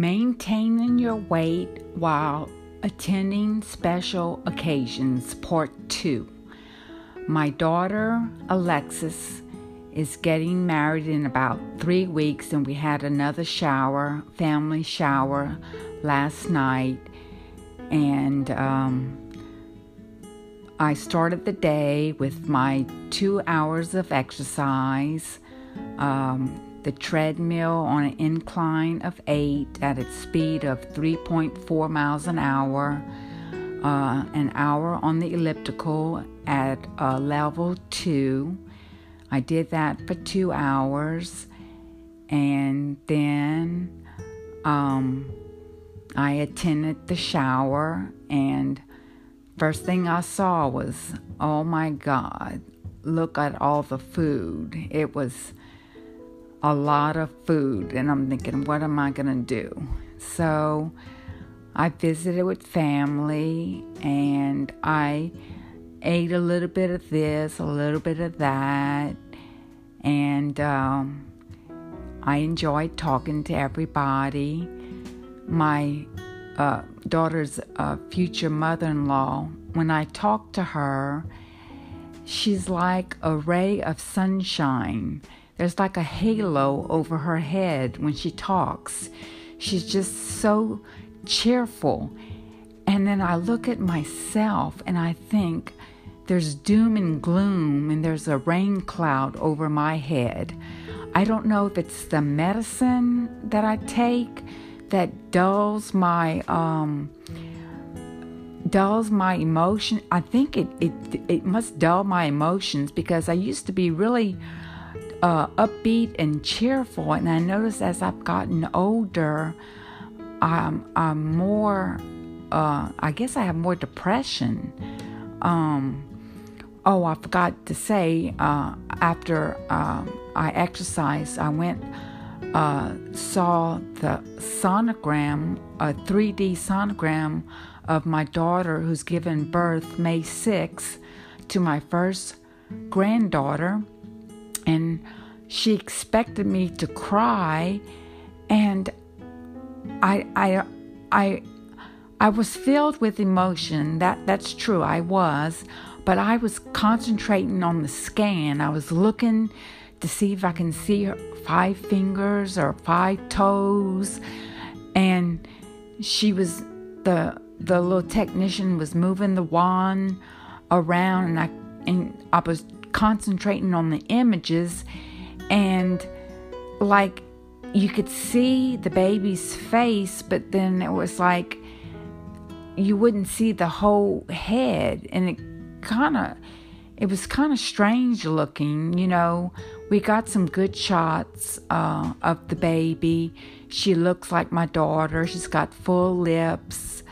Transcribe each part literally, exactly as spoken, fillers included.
Maintaining Your Weight While Attending Special Occasions, Part two. My daughter, Alexis, is getting married in about three weeks, and we had another shower, family shower, last night. And um, I started the day with my two hours of exercise. Um, the treadmill on an incline of eight at its speed of three point four miles an hour, uh, an hour on the elliptical at uh, level two. I did that for two hours, and then um, I attended the shower, and first thing I saw was, oh my God, look at all the food. It was a lot of food, and I'm thinking, what am I gonna do? So I visited with family, and I ate a little bit of this, a little bit of that, and um, I enjoyed talking to everybody. My uh, daughter's uh, future mother-in-law, when I talk to her, she's like a ray of sunshine. There's like a halo over her head when she talks. She's just so cheerful. And then I look at myself and I think there's doom and gloom and there's a rain cloud over my head. I don't know if it's the medicine that I take that dulls my um, dulls my emotion. I think it, it, it must dull my emotions, because I used to be really Uh, upbeat and cheerful, and I notice as I've gotten older, I'm, I'm more uh, I guess I have more depression. Um, oh I forgot to say, uh, after uh, I exercised, I went uh, saw the sonogram, a three D sonogram of my daughter, who's given birth May sixth to my first granddaughter. And she expected me to cry, and I, I, I, I was filled with emotion. That that's true, I was, but I was concentrating on the scan. I was looking to see if I can see her five fingers or five toes, and she was the the little technician was moving the wand around, and I and I was concentrating on the images, and like you could see the baby's face, but then it was like you wouldn't see the whole head, and it kind of it was kind of strange looking, you know. We got some good shots uh, of the baby. She looks like my daughter. She's got full lips.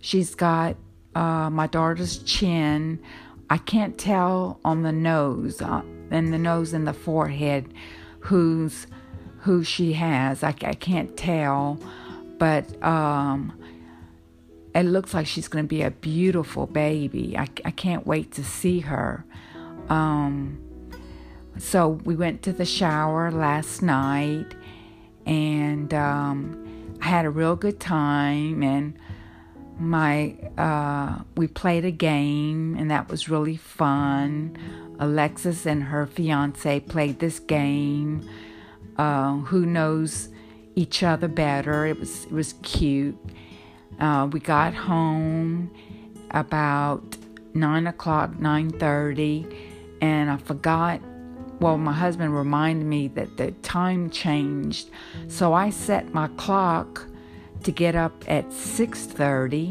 She's got uh, my daughter's chin. I can't tell on the nose uh, and the nose and the forehead who's who she has. I, I can't tell, but um, it looks like she's going to be a beautiful baby. I, I can't wait to see her. Um, so we went to the shower last night, and um, I had a real good time, and My, uh, we played a game, and that was really fun. Alexis and her fiance played this game, uh, who knows each other better. It was, it was cute. Uh, we got home about nine o'clock, nine thirty, and I forgot. Well, my husband reminded me that the time changed, so I set my clock to get up at six thirty,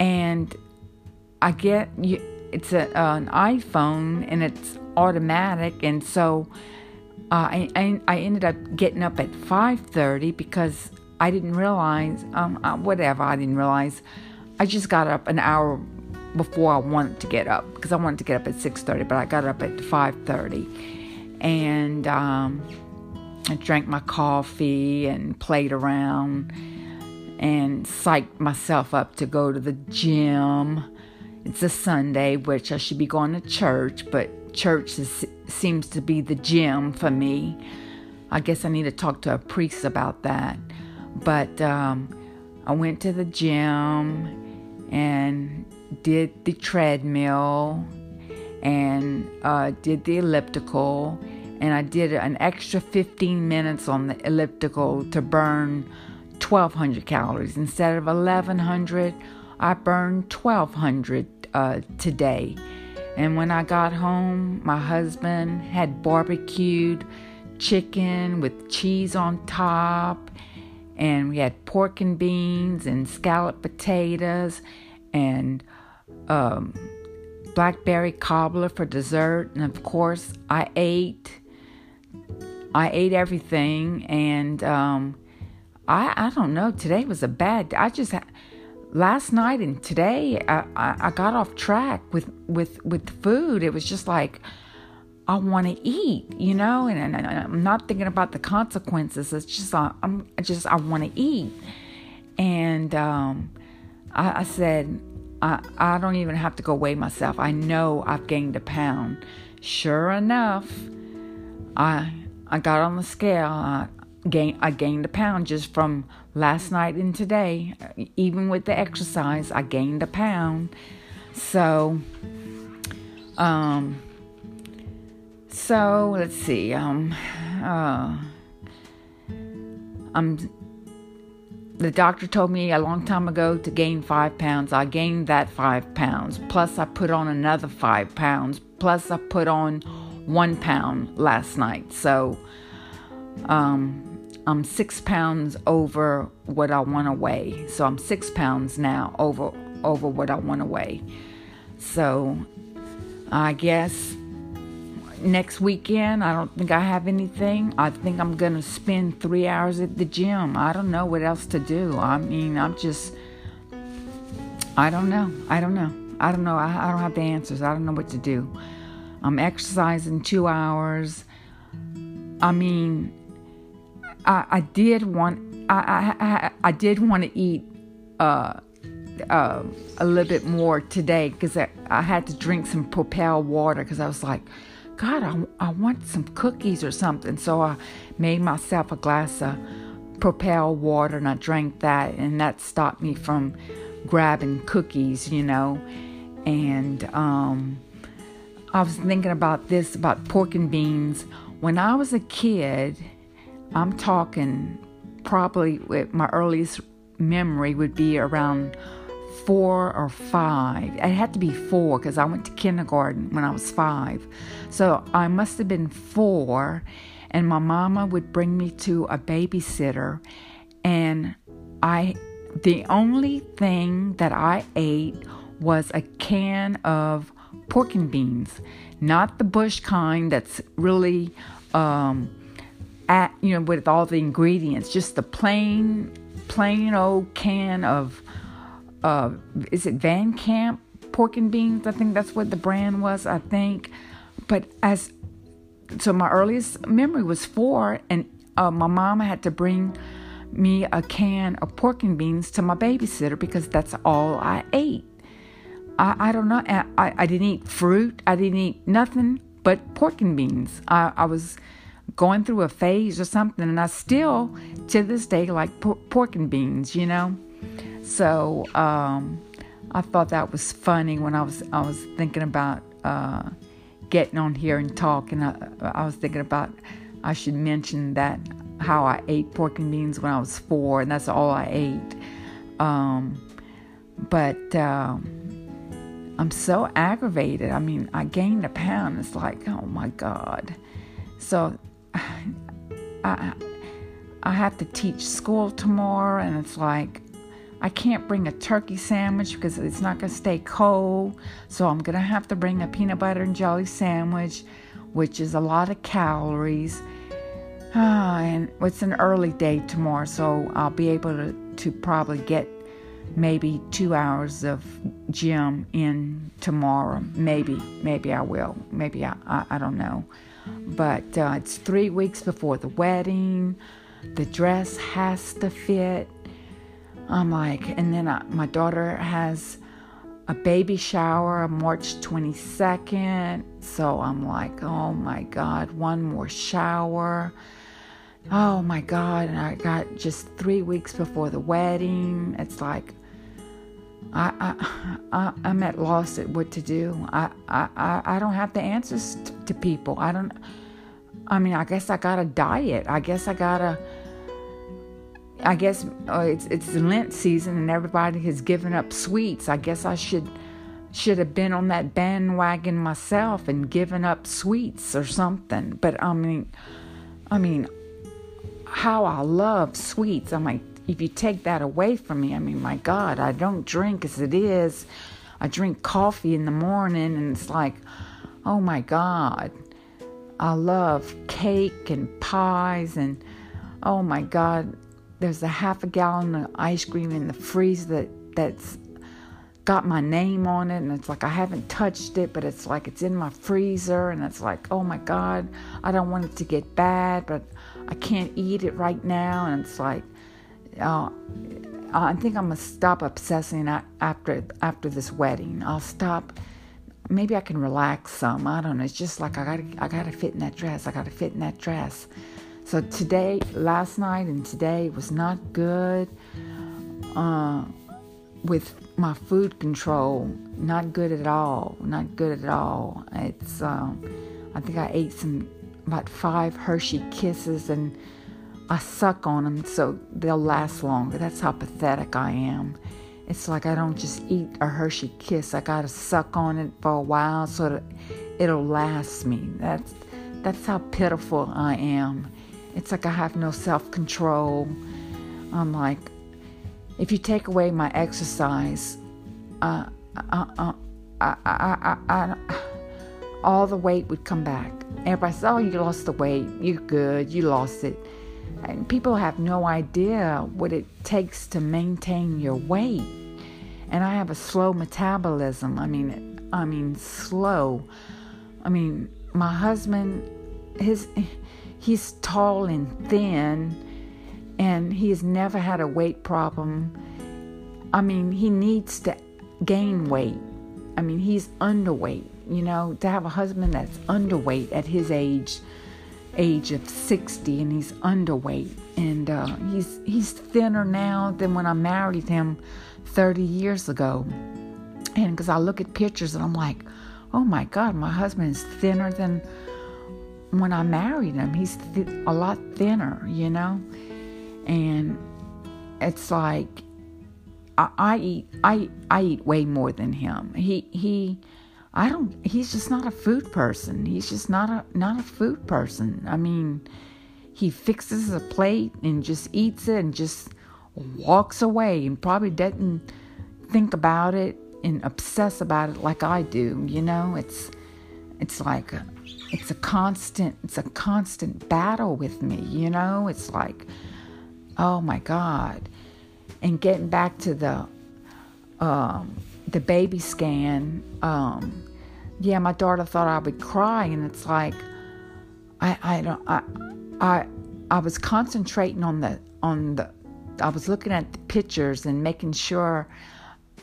and I get you, it's a, uh, an iPhone, and it's automatic, and so uh, I, I I ended up getting up at five thirty because I didn't realize um I, whatever I didn't realize I just got up an hour before I wanted to get up, because I wanted to get up at six thirty, but I got up at five thirty, and um I drank my coffee and played around and psyched myself up to go to the gym. It's a Sunday, which I should be going to church, but church is, seems to be the gym for me. I guess I need to talk to a priest about that. But um, I went to the gym and did the treadmill and uh, did the elliptical. And I did an extra fifteen minutes on the elliptical to burn twelve hundred calories. Instead of eleven hundred, I burned twelve hundred uh, today. And when I got home, my husband had barbecued chicken with cheese on top. And we had pork and beans and scalloped potatoes and um, blackberry cobbler for dessert. And of course, I ate. I ate everything. And um, I, I don't know. Today was a bad day. I just... Last night and today, I, I, I got off track with, with, with food. It was just like, I want to eat, you know, and, and, and I'm not thinking about the consequences. It's just, like, I'm just, I want to eat. And um, I, I said, I, I don't even have to go weigh myself. I know I've gained a pound. Sure enough, I I got on the scale. I, Gain, I gained a pound just from last night and today. Even with the exercise, I gained a pound. So, um, so let's see. Um, uh, I'm. The doctor told me a long time ago to gain five pounds. I gained that five pounds. Plus, I put on another five pounds. Plus, I put on one pound last night. So, um. I'm six pounds over what I want to weigh. So I'm six pounds now over over what I want to weigh. So I guess next weekend, I don't think I have anything. I think I'm going to spend three hours at the gym. I don't know what else to do. I mean, I'm just, I don't know. I don't know. I don't know. I, I don't have the answers. I don't know what to do. I'm exercising two hours. I mean... I, I did want I, I, I did want to eat uh, uh, a little bit more today because I, I had to drink some Propel water because I was like, God, I, I want some cookies or something. So I made myself a glass of Propel water and I drank that, and that stopped me from grabbing cookies, you know. And um, I was thinking about this, about pork and beans. When I was a kid... I'm talking probably with my earliest memory would be around four or five. It had to be four because I went to kindergarten when I was five. So I must have been four, and my mama would bring me to a babysitter, and I the only thing that I ate was a can of pork and beans, not the bush kind that's really... um, At, you know, with all the ingredients, just the plain, plain old can of, uh, is it Van Camp pork and beans? I think that's what the brand was, I think. But as, so my earliest memory was four, and uh, my mama had to bring me a can of pork and beans to my babysitter because that's all I ate. I, I don't know. I, I didn't eat fruit. I didn't eat nothing but pork and beans. I, I was... going through a phase or something, and I still to this day like por- pork and beans, you know. So um, I thought that was funny when I was I was thinking about uh, getting on here and talking. I, I was thinking about I should mention that how I ate pork and beans when I was four, and that's all I ate. Um, but uh, I'm so aggravated. I mean, I gained a pound. It's like, oh my God. So. I I have to teach school tomorrow, and it's like I can't bring a turkey sandwich because it's not going to stay cold. So I'm going to have to bring a peanut butter and jelly sandwich, which is a lot of calories. Ah, and it's an early day tomorrow, so I'll be able to, to probably get maybe two hours of gym in tomorrow. Maybe, maybe I will. Maybe I, I, I don't know. But uh, it's three weeks before the wedding. The dress has to fit. I'm like, and then I, my daughter has a baby shower March twenty-second. So I'm like, oh my God, one more shower. oh my God, and I got just three weeks before the wedding. It's like, I, I, I, I'm at loss at what to do. I, I, I don't have the answers to, to people. I don't, I mean, I guess I gotta diet. I guess I gotta, I guess uh, it's, it's the Lent season and everybody has given up sweets. I guess I should, should have been on that bandwagon myself and given up sweets or something. But I mean, I mean, how I love sweets. I'm like, if you take that away from me, I mean, my God, I don't drink as it is. I drink coffee in the morning, and it's like, oh my God, I love cake and pies, and oh my God, there's a half a gallon of ice cream in the freezer that, that's got my name on it, and it's like I haven't touched it, but it's like it's in my freezer, and it's like, oh my God, I don't want it to get bad, but I can't eat it right now, and it's like, Uh, I think I'm gonna stop obsessing after after this wedding. I'll stop. Maybe I can relax some. I don't know. It's just like I gotta I gotta fit in that dress. I gotta fit in that dress. So today, last night, and today was not good. Uh, with my food control, not good at all. Not good at all. It's. Um, I think I ate some about five Hershey Kisses, and I suck on them so they'll last longer. That's how pathetic I am. It's like I don't just eat a Hershey Kiss. I gotta suck on it for a while so that it'll last me. That's that's how pitiful I am. It's like I have no self-control. I'm like, if you take away my exercise, uh, uh, uh, I, I, I, I, I, all the weight would come back. Everybody says, oh, you lost the weight. You're good. You lost it. And people have no idea what it takes to maintain your weight. And I have a slow metabolism. I mean, I mean, slow. I mean, my husband, his, he's tall and thin, and he has never had a weight problem. I mean, he needs to gain weight. I mean, he's underweight. You know, to have a husband that's underweight at his age, age of sixty, and he's underweight, and uh, he's he's thinner now than when I married him thirty years ago, and because I look at pictures and I'm like, oh my God, my husband is thinner than when I married him. He's th- a lot thinner, you know, and it's like I, I eat I I eat way more than him. He he. I don't, he's just not a food person. He's just not a, not a food person. I mean, he fixes a plate and just eats it and just walks away and probably doesn't think about it and obsess about it like I do. You know, it's, it's like, a, it's a constant, it's a constant battle with me. You know, it's like, oh my God. And getting back to the, um, the baby scan, um, yeah, my daughter thought I would cry, and it's like, I, I don't, I, I, I was concentrating on the, on the, I was looking at the pictures and making sure,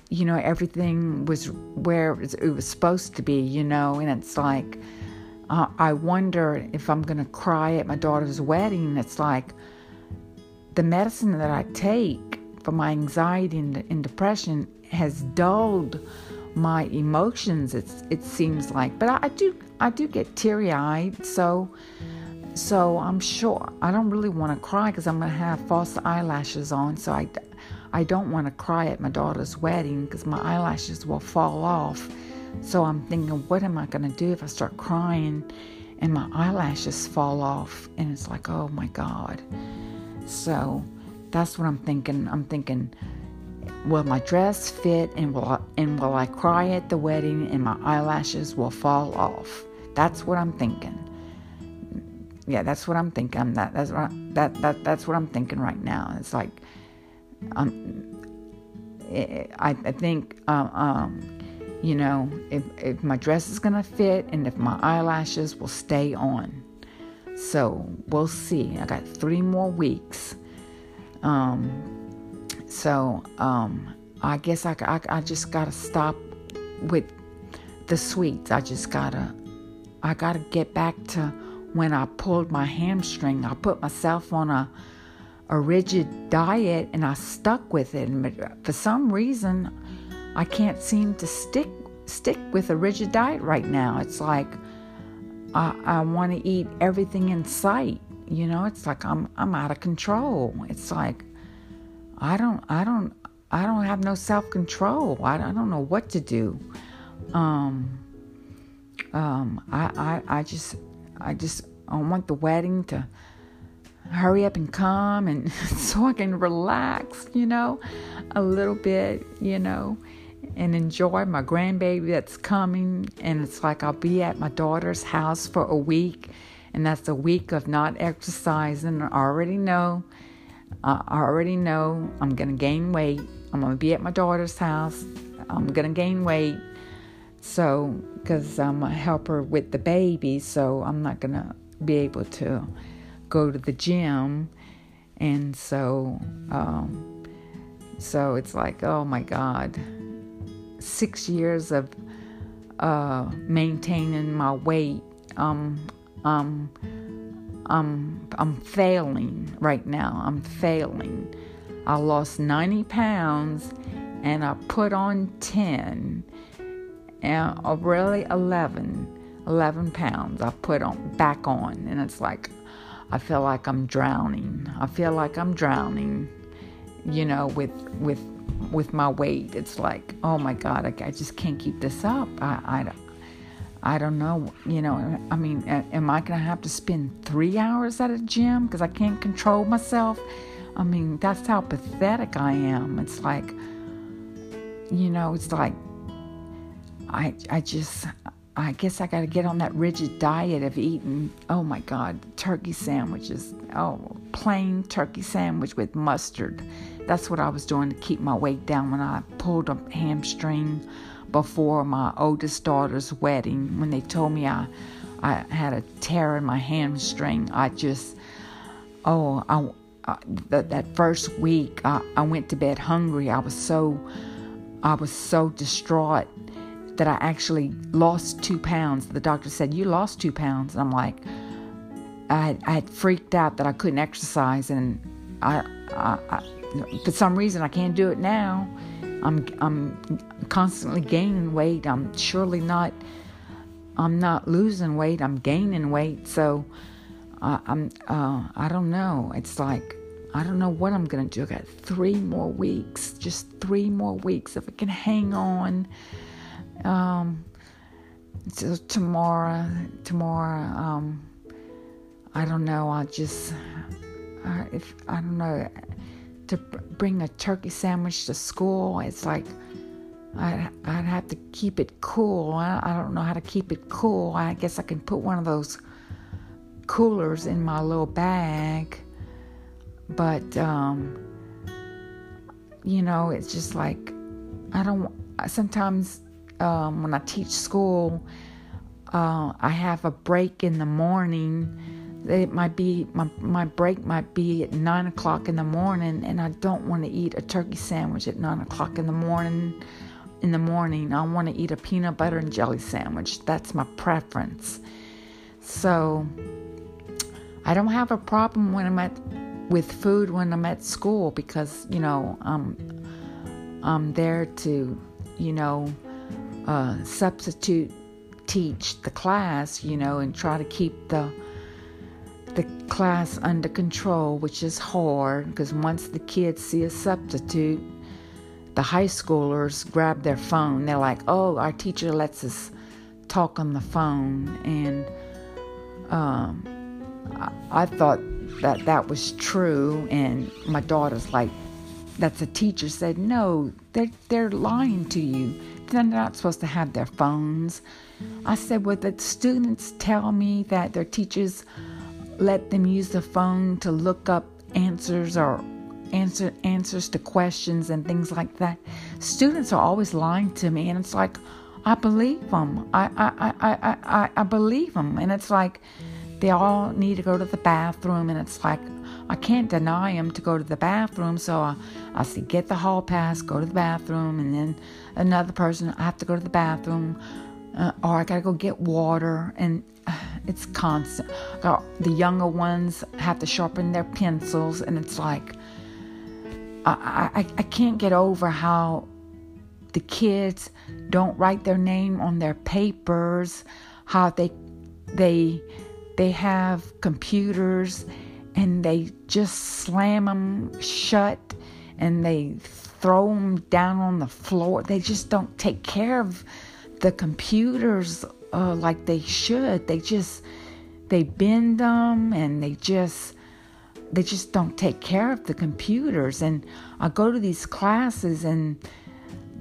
you know, everything was where it was, it was supposed to be, you know, and it's like, uh, I wonder if I'm going to cry at my daughter's wedding. It's like, the medicine that I take for my anxiety and, and depression has dulled my emotions, it's it seems like, but I, I do I do get teary-eyed, so so I'm sure I don't really want to cry because I'm gonna have false eyelashes on, so I, I don't want to cry at my daughter's wedding because my eyelashes will fall off. So I'm thinking, what am I gonna do if I start crying and my eyelashes fall off? And it's like, oh my God. So that's what I'm thinking. I'm thinking, will my dress fit, and will I, and will I cry at the wedding, and my eyelashes will fall off? That's what I'm thinking. Yeah, that's what I'm thinking. I'm not, that's what I, that that that's what I'm thinking right now. It's like, um, I I think um, um you know, if if my dress is gonna fit and if my eyelashes will stay on. So we'll see. I got three more weeks. Um. So, um, I guess I, I, I just gotta stop with the sweets. I just gotta, I gotta get back to when I pulled my hamstring. I put myself on a a rigid diet and I stuck with it. And for some reason, I can't seem to stick stick with a rigid diet right now. It's like I, I want to eat everything in sight. You know, it's like I'm I'm out of control. It's like I don't I don't I don't have no self-control. I, I don't know what to do. Um, um, I, I I just I just I want the wedding to hurry up and come, and so I can relax, you know, a little bit, you know, and enjoy my grandbaby that's coming. And it's like I'll be at my daughter's house for a week, and that's a week of not exercising. I already know, I already know I'm going to gain weight. I'm going to be at my daughter's house. I'm going to gain weight. So, because I'm a helper with the baby, so I'm not going to be able to go to the gym. And so um so it's like, oh my God, six years of uh maintaining my weight. um um um I'm failing right now. I'm failing. I lost ninety pounds and I put on ten, and uh, really eleven pounds I put on back on, and it's like I feel like I'm drowning. I feel like I'm drowning, you know, with with with my weight. It's like, oh my God, I, I just can't keep this up. I, I, I don't know, you know, I mean, am I going to have to spend three hours at a gym because I can't control myself? I mean, that's how pathetic I am. It's like, you know, it's like, I, I just... I guess I got to get on that rigid diet of eating, oh my God, turkey sandwiches. Oh, plain turkey sandwich with mustard. That's what I was doing to keep my weight down when I pulled a hamstring before my oldest daughter's wedding. When they told me I, I had a tear in my hamstring, I just, oh, I, I, th- that first week I, I went to bed hungry. I was so, I was so distraught that I actually lost two pounds. The doctor said, you lost two pounds. And I'm like, I had, I had freaked out that I couldn't exercise. And I, I, I, for some reason, I can't do it now. I'm, I'm constantly gaining weight. I'm surely not, I'm not losing weight. I'm gaining weight. So I, I'm, uh, I don't know. It's like, I don't know what I'm going to do. I got three more weeks, just three more weeks. If I can hang on. Um, so tomorrow, tomorrow, um, I don't know, I just, uh, if, I don't know, to bring a turkey sandwich to school, it's like, I, I'd have to keep it cool. I, I don't know how to keep it cool. I guess I can put one of those coolers in my little bag, but, um, you know, it's just like, I don't, sometimes, Um, when I teach school, uh, I have a break in the morning. It might be my my break might be at nine o'clock in the morning, and I don't want to eat a turkey sandwich at nine o'clock in the morning. In the morning, I want to eat a peanut butter and jelly sandwich. That's my preference. So I don't have a problem when I'm at with food when I'm at school, because you know I'm I'm there to you know. Uh, substitute teach the class, you know, and try to keep the the class under control, which is hard because once the kids see a substitute, the high schoolers grab their phone. They're like, "Oh, our teacher lets us talk on the phone," and um, I, I thought that that was true. And my daughter's like, "That's a teacher said no. They're they're lying to you. They're not supposed to have their phones." I said, well, the students tell me that their teachers let them use the phone to look up answers or answer answers to questions and things like that. Students are always lying to me, and it's like, I believe them. I I I I, I believe them, and it's like they all need to go to the bathroom, and it's like I can't deny them to go to the bathroom, so I, I say, get the hall pass, go to the bathroom, and then another person, I have to go to the bathroom, uh, or I gotta go get water, and it's constant. I the, the younger ones have to sharpen their pencils, and it's like, I, I, I can't get over how the kids don't write their name on their papers, how they they they have computers and they just slam them shut and they throw them down on the floor. They just don't take care of the computers uh, like they should. They just they bend them and they just they just don't take care of the computers. And I go to these classes and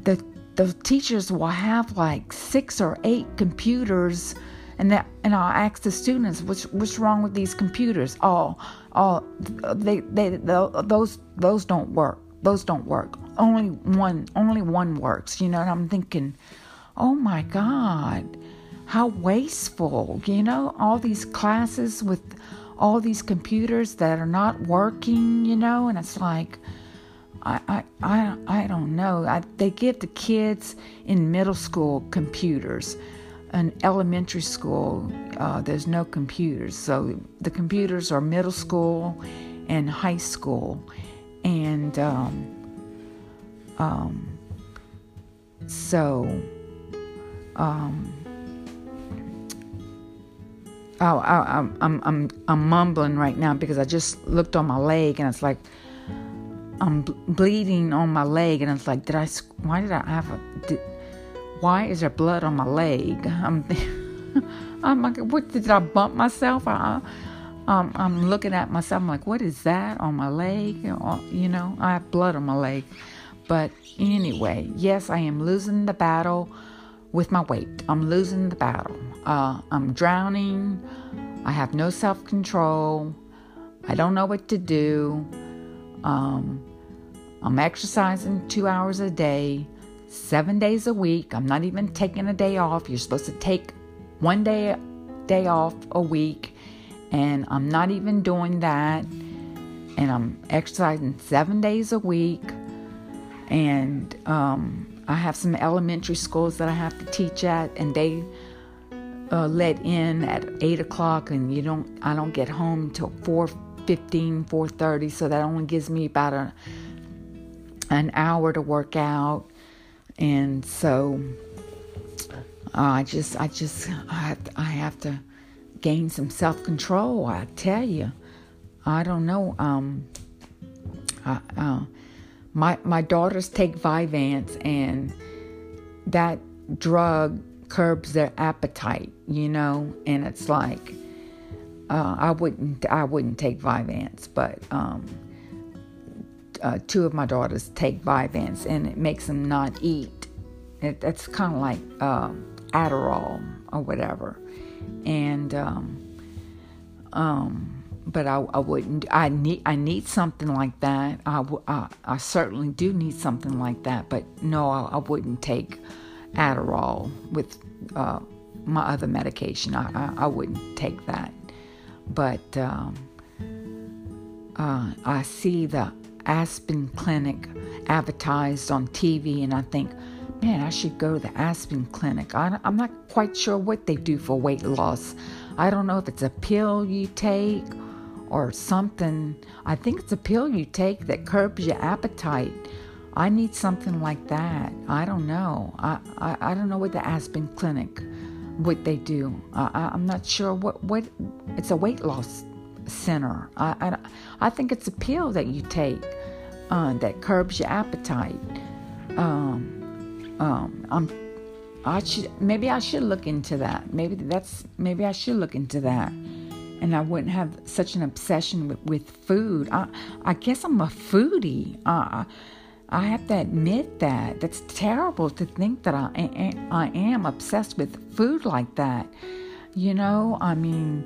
the the teachers will have like six or eight computers, and that, and I'll ask the students, what's what's wrong with these computers? Oh, oh, they they those those don't work. Those don't work. Only one only one works. You know, and I'm thinking, oh my God, how wasteful! You know, all these classes with all these computers that are not working. You know, and it's like, I, I, I, I don't know. I, they give the kids in middle school computers. In elementary school, uh, there's no computers. So the computers are middle school and high school. And um, um, so um, oh, I, I'm, I'm, I'm, I'm mumbling right now because I just looked on my leg and it's like, I'm bleeding on my leg, and it's like, did I? Why did I have a? Did, why is there blood on my leg? I'm, I'm like, what did I bump myself? I, um, I'm looking at myself. I'm like, what is that on my leg? You know, I have blood on my leg. But anyway, yes, I am losing the battle with my weight. I'm losing the battle. Uh, I'm drowning. I have no self-control. I don't know what to do. Um, I'm exercising two hours a day, seven days a week. I'm not even taking a day off. You're supposed to take one day, day off a week. And I'm not even doing that. And I'm exercising seven days a week. And, um, I have some elementary schools that I have to teach at, and they, uh, let in at eight o'clock and you don't, I don't get home till four fifteen, four thirty, so that only gives me about a, an hour to work out. And so uh, I just I just I have, to, I have to gain some self-control, I tell you. I don't know. Um, I, uh, my my daughters take Vyvanse, and that drug curbs their appetite, you know, and it's like, Uh, I wouldn't. I wouldn't take Vyvanse, but um, uh, two of my daughters take Vyvanse, and it makes them not eat. It, that's kind of like uh, Adderall or whatever. And um, um, but I, I wouldn't. I need. I need something like that. I, w- I, I certainly do need something like that. But no, I, I wouldn't take Adderall with uh, my other medication. I, I, I wouldn't take that. But um, uh, I see the Aspen Clinic advertised on T V, and I think, man, I should go to the Aspen Clinic. I, I'm not quite sure what they do for weight loss. I don't know if it's a pill you take or something. I think it's a pill you take that curbs your appetite. I need something like that. I don't know. I, I, I don't know what the Aspen Clinic what they do. I, I, I'm not sure what, what, it's a weight loss center. I, I, I think it's a pill that you take, uh, that curbs your appetite. Um, um, I'm, I should, maybe I should look into that. Maybe that's, maybe I should look into that. And I wouldn't have such an obsession with, with food. I, I guess I'm a foodie. Uh, I have to admit that. That's terrible to think that I, I, I am obsessed with food like that. You know, I mean,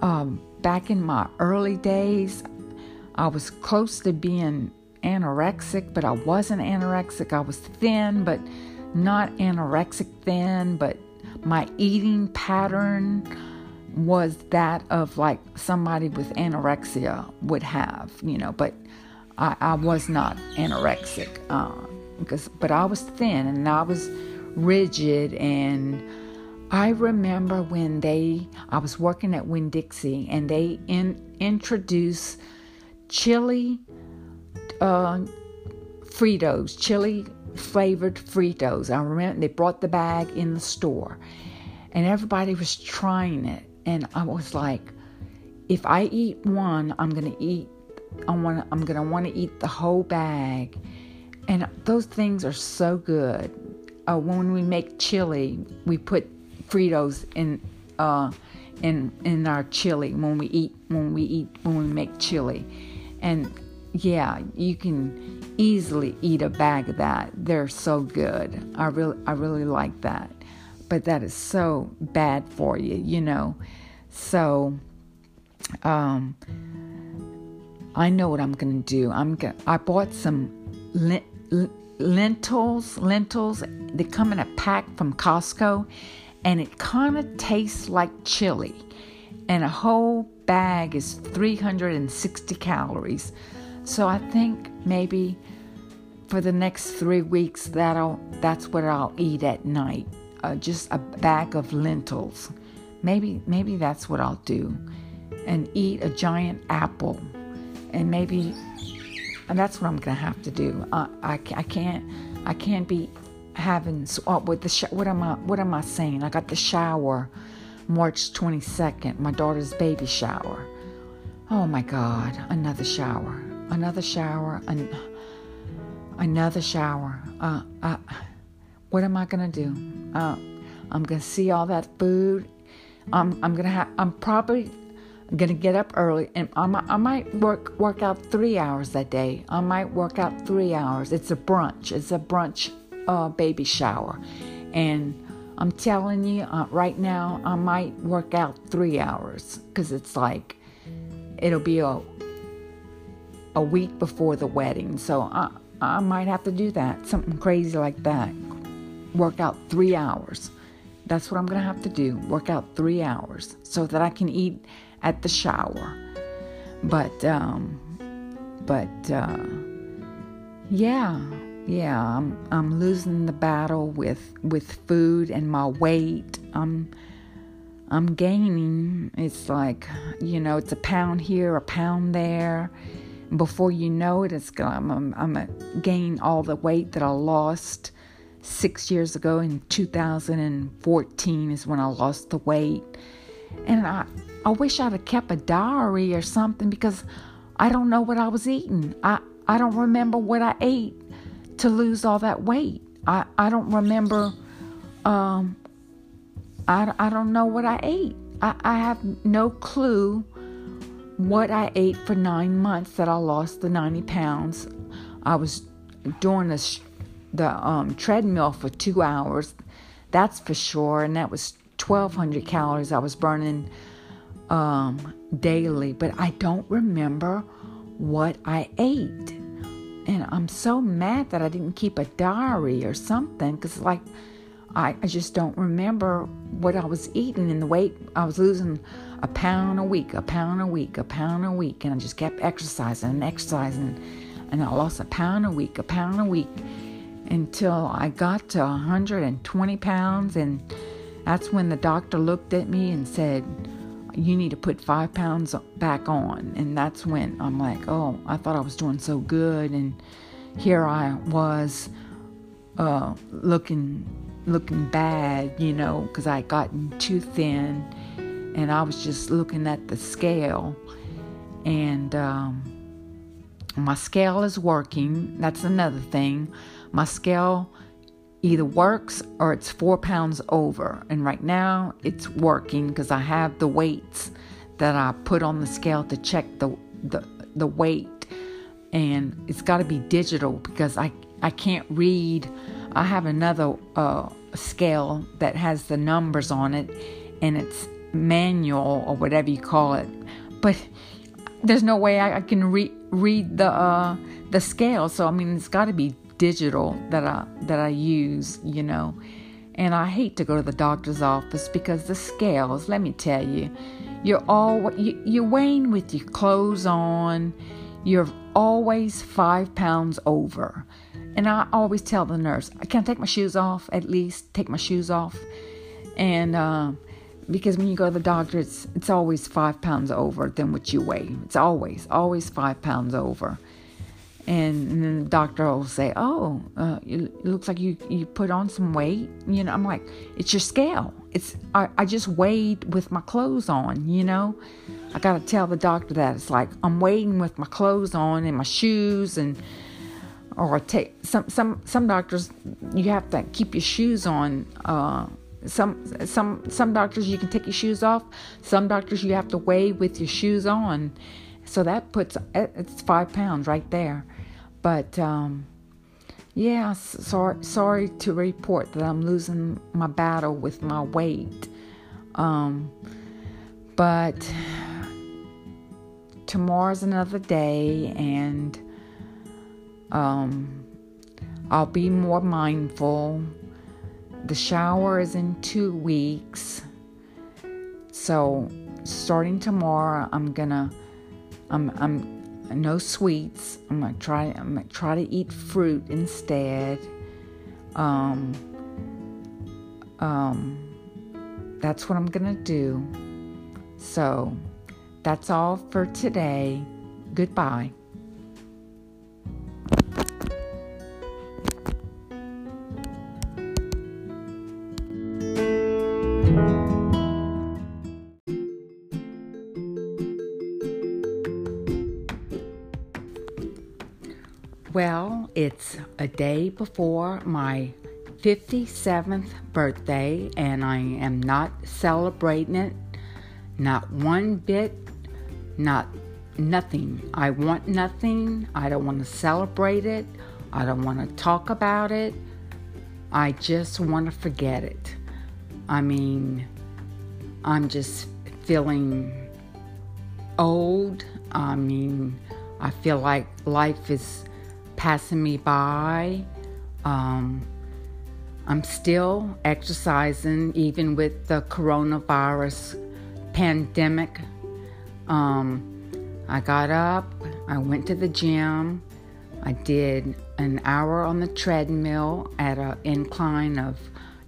um, back in my early days, I was close to being anorexic, but I wasn't anorexic. I was thin, but not anorexic thin. But my eating pattern was that of like somebody with anorexia would have, you know, but I, I was not anorexic, uh, because, but I was thin and I was rigid, and I remember when they, I was working at Winn-Dixie, and they in, introduced chili uh, Fritos, chili flavored Fritos. I remember they brought the bag in the store, and everybody was trying it, and I was like, if I eat one, I'm gonna eat. I want. I'm gonna want to eat the whole bag, and those things are so good. Uh, when we make chili, we put Fritos in uh, in in our chili when we eat when we eat when we make chili, and yeah, you can easily eat a bag of that. They're so good. I really I really like that, but that is so bad for you, you know. So, um, I know what I'm gonna do. I'm gonna. I bought some lint, lentils. Lentils. They come in a pack from Costco, and it kind of tastes like chili. And a whole bag is three hundred sixty calories. So I think maybe for the next three weeks, that'll that's what I'll eat at night. Uh, just a bag of lentils. Maybe maybe that's what I'll do, and eat a giant apple. And maybe, and that's what I'm gonna have to do. Uh, I, I can't, I can't be having. Oh, with the sh- what am I? What am I saying? I got the shower, March twenty-second, my daughter's baby shower. Oh my God, another shower, another shower, an, another shower. Uh, I, what am I gonna do? Uh, I'm gonna see all that food. I'm, I'm gonna have. I'm probably. I'm gonna get up early, and I might, I might work work out three hours that day. I might work out three hours. It's a brunch. It's a brunch uh, baby shower, and I'm telling you uh, right now, I might work out three hours because it's like it'll be a a week before the wedding, so I I might have to do that. Something crazy like that. Work out three hours. That's what I'm gonna have to do. Work out three hours so that I can eat at the shower. But, um, but, uh, yeah, yeah, I'm, I'm losing the battle with, with food and my weight. I'm, I'm gaining. It's like, you know, it's a pound here, a pound there. Before you know it, it's gonna, I'm, I'm gonna gain all the weight that I lost six years ago in two thousand fourteen is when I lost the weight. And I, I wish I'd have kept a diary or something, because I don't know what I was eating. I, I don't remember what I ate to lose all that weight. I, I don't remember. Um, I, I don't know what I ate. I, I have no clue what I ate for nine months that I lost the ninety pounds. I was doing a, the um, treadmill for two hours. That's for sure. And that was twelve hundred calories I was burning um daily, but I don't remember what I ate, and I'm so mad that I didn't keep a diary or something, because like I, I just don't remember what I was eating. And the weight I was losing, a pound a week, a pound a week, a pound a week, and I just kept exercising and exercising, and I lost a pound a week, a pound a week, until I got to one hundred twenty pounds, and that's when the doctor looked at me and said, you need to put five pounds back on. And that's when I'm like, oh, I thought I was doing so good, and here I was uh, looking looking bad, you know, because I had gotten too thin, and I was just looking at the scale, and um, my scale is working. That's another thing. My scale either works or it's four pounds over. And right now it's working because I have the weights that I put on the scale to check the the, the weight. And it's got to be digital because I, I can't read. I have another uh, scale that has the numbers on it, and it's manual or whatever you call it. But there's no way I, I can re- read the uh, the scale. So, I mean, it's got to be digital that I that I use, you know. And I hate to go to the doctor's office because the scales, let me tell you, you're all you, you're weighing with your clothes on. You're always five pounds over. And I always tell the nurse, I can't take my shoes off, at least take my shoes off. And um, because when you go to the doctor, it's it's always five pounds over than what you weigh. It's always, always five pounds over. And, and then the doctor will say, oh, uh, it looks like you, you put on some weight. You know, I'm like, it's your scale. It's I, I just weighed with my clothes on, you know. I got to tell the doctor that. It's like I'm weighing with my clothes on and my shoes and... Or take some some some doctors, you have to keep your shoes on. Uh, some some some doctors you can take your shoes off. Some doctors you have to weigh with your shoes on. So that puts it's five pounds right there. But um, yeah, sorry sorry to report that I'm losing my battle with my weight. Um, but tomorrow's another day, and. Um, I'll be more mindful. The shower is in two weeks. So starting tomorrow, I'm gonna, I'm, I'm no sweets. I'm gonna try, I'm gonna try to eat fruit instead. Um, um, that's what I'm gonna do. So that's all for today. Goodbye. Well, it's a day before my fifty-seventh birthday, and I am not celebrating it, not one bit, not nothing. I want nothing. I don't want to celebrate it. I don't want to talk about it. I just want to forget it. I mean, I'm just feeling old. I mean, I feel like life is passing me by. Um, I'm still exercising even with the coronavirus pandemic. Um, I got up, I went to the gym, I did an hour on the treadmill at an incline of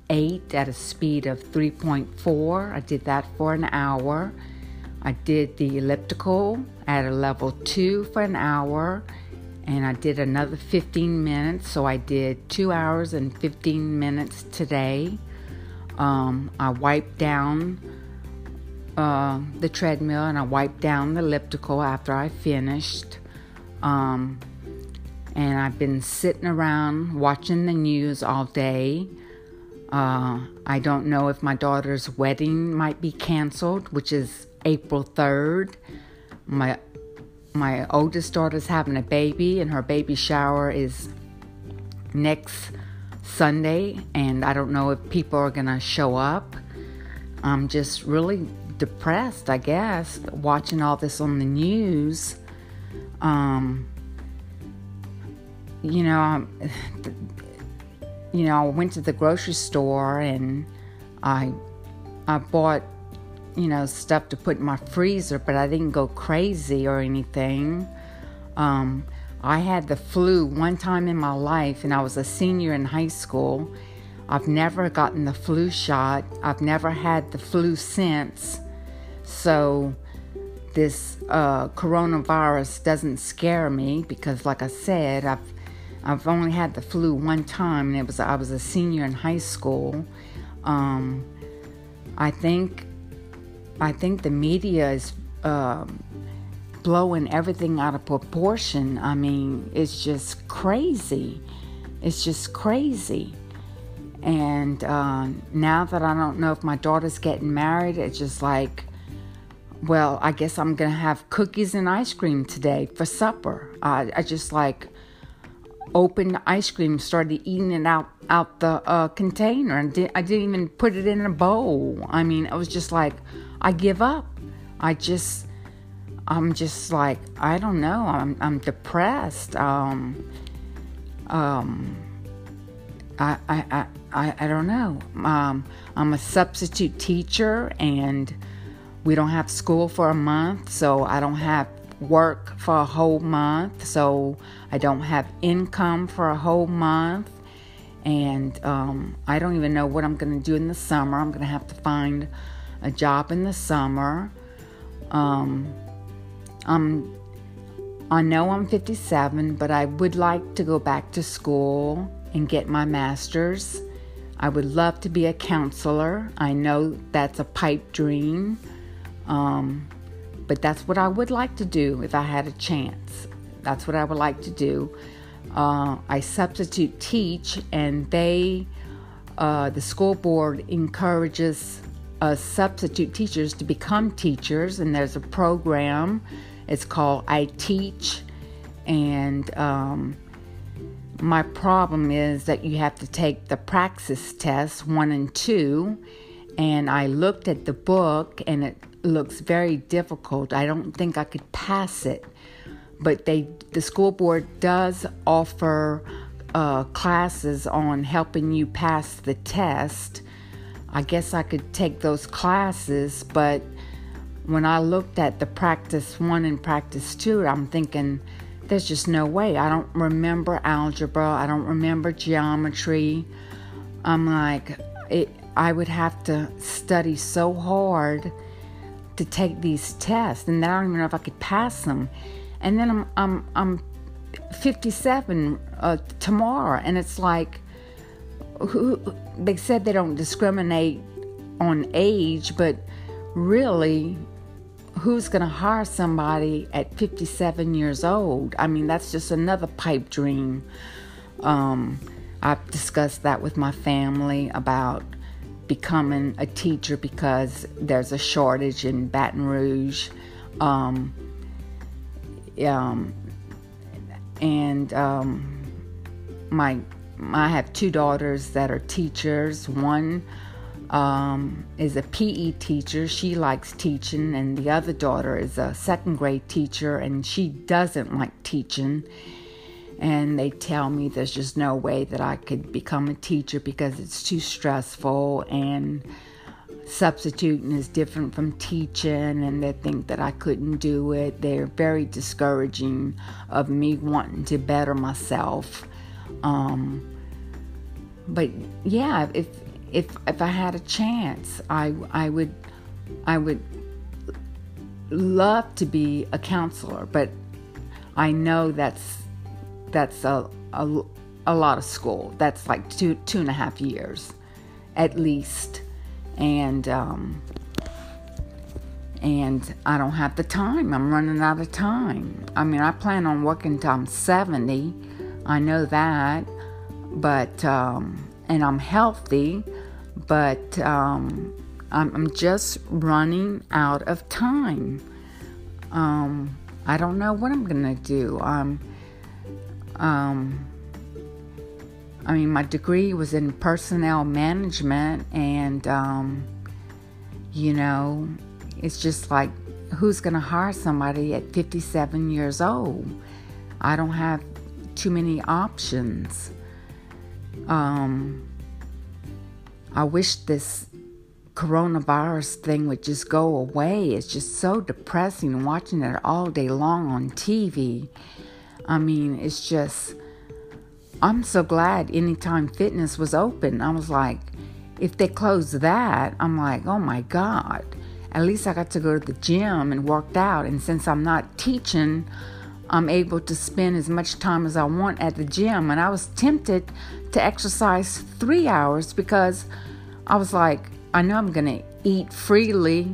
eight at a speed of three point four. I did that for an hour. I did the elliptical at a level two for an hour. And I did another fifteen minutes, so I did two hours and fifteen minutes today. Um, I wiped down uh, the treadmill and I wiped down the elliptical after I finished. Um, and I've been sitting around watching the news all day. Uh, I don't know if my daughter's wedding might be canceled, which is April third. My My oldest daughter's having a baby, and her baby shower is next Sunday, and I don't know if people are gonna show up. I'm just really depressed, I guess, watching all this on the news. Um, you know, I'm, you know, I went to the grocery store and I, I bought. you know, stuff to put in my freezer, but I didn't go crazy or anything. Um, I had the flu one time in my life, and I was a senior in high school. I've never gotten the flu shot. I've never had the flu since. So this uh, coronavirus doesn't scare me because, like I said, I've I've only had the flu one time, and it was I was a senior in high school. Um, I think. I think the media is um, blowing everything out of proportion. I mean, it's just crazy. It's just crazy. And uh, now that I don't know if my daughter's getting married, it's just like, well, I guess I'm going to have cookies and ice cream today for supper. I, I just like opened ice cream, started eating it out, out the uh, container. And di- I didn't even put it in a bowl. I mean, it was just like... I give up. I just, I'm just like, I don't know. I'm, I'm depressed. Um, um, I, I, I, I don't know. Um, I'm a substitute teacher, and we don't have school for a month, so I don't have work for a whole month, so I don't have income for a whole month, And um, I don't even know what I'm going to do in the summer. I'm going to have to find a job in the summer. Um, I'm, I know I'm fifty-seven, but I would like to go back to school and get my master's. I would love to be a counselor. I know that's a pipe dream, um, but that's what I would like to do if I had a chance. That's what I would like to do. Uh, I substitute teach, and they, uh, the school board encourages us substitute teachers to become teachers, and there's a program. It's called I Teach, and um, my problem is that you have to take the praxis tests one and two, and I looked at the book, and it looks very difficult. I don't think I could pass it. But they, the school board does offer uh, classes on helping you pass the test. I guess I could take those classes, but when I looked at the practice one and practice two, I'm thinking, there's just no way. I don't remember algebra. I don't remember geometry. I'm like, it, I would have to study so hard to take these tests, and I don't even know if I could pass them. And then I'm I'm I'm fifty-seven uh, tomorrow, and it's like, who, they said they don't discriminate on age, but really, who's going to hire somebody at fifty-seven years old? I mean, that's just another pipe dream. Um, I've discussed that with my family about becoming a teacher because there's a shortage in Baton Rouge. Um, Um, and um, my, my I have two daughters that are teachers. One um, is a P E teacher. She likes teaching, and the other daughter is a second grade teacher, and she doesn't like teaching. And they tell me there's just no way that I could become a teacher because it's too stressful, and substituting is different from teaching, and they think that I couldn't do it. They're very discouraging of me wanting to better myself. Um, but yeah, if if if I had a chance, I I would I would love to be a counselor. But I know that's that's a a, a lot of school. That's like two two and a half years, at least. And, um, and I don't have the time. I'm running out of time. I mean, I plan on working till I'm seventy. I know that, but, um, and I'm healthy, but, um, I'm, I'm just running out of time. Um, I don't know what I'm gonna do. Um, um, I mean, my degree was in personnel management, and, um, you know, it's just like, who's going to hire somebody at fifty-seven years old? I don't have too many options. Um, I wish this coronavirus thing would just go away. It's just so depressing watching it all day long on T V. I mean, it's just... I'm so glad Anytime Fitness was open. I was like, if they close that, I'm like, oh my God. At least I got to go to the gym and worked out. And since I'm not teaching, I'm able to spend as much time as I want at the gym. And I was tempted to exercise three hours because I was like, I know I'm going to eat freely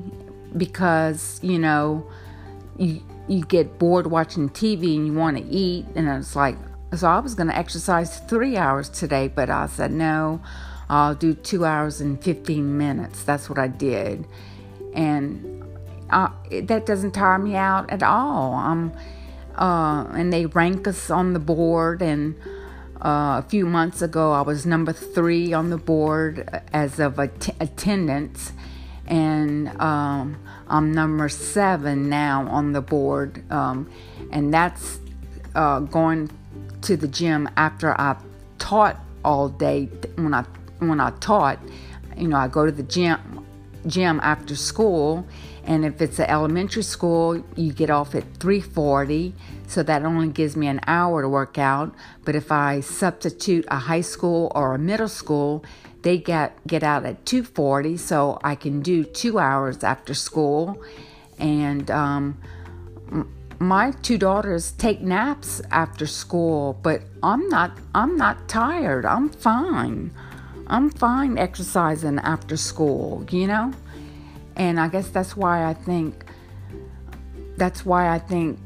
because, you know, you, you get bored watching T V and you want to eat. And I was like, so I was going to exercise three hours today, but I said, no, I'll do two hours and fifteen minutes. That's what I did. And I, that doesn't tire me out at all. Um, uh, and they rank us on the board. And uh, a few months ago, I was number three on the board as of att- attendance. And um, I'm number seven now on the board. Um, and that's uh, going to the gym after I taught all day. When I when I taught, you know, I go to the gym gym after school, and if it's an elementary school, you get off at three forty, so that only gives me an hour to work out. But if I substitute a high school or a middle school, they get, get out at two forty, so I can do two hours after school. And um, my two daughters take naps after school, but I'm not, I'm not tired. I'm fine. I'm fine exercising after school, you know? And I guess that's why I think, that's why I think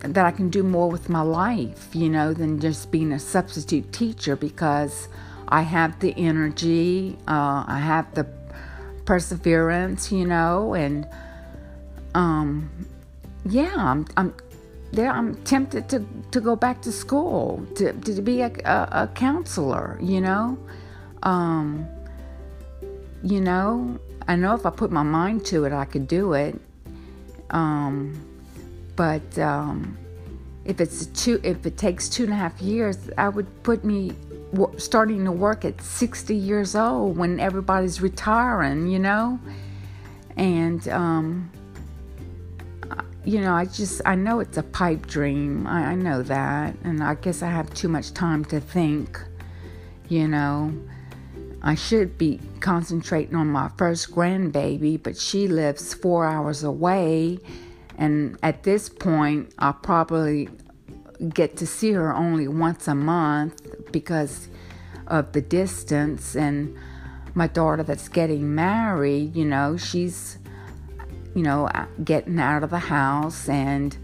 that I can do more with my life, you know, than just being a substitute teacher, because I have the energy, uh, I have the perseverance, you know, and, um, yeah, I'm, I'm there. I'm tempted to, to go back to school, to, to be a, a, a counselor, you know, um, you know, I know if I put my mind to it, I could do it. Um, but um, if it's two, if it takes two and a half years, I would put me w- starting to work at sixty years old when everybody's retiring, you know. And um, you know, I just I know it's a pipe dream. I, I know that, and I guess I have too much time to think, you know. I should be concentrating on my first grandbaby, but she lives four hours away. And at this point, I'll probably get to see her only once a month because of the distance. And my daughter that's getting married, you know, she's, you know, getting out of the house. And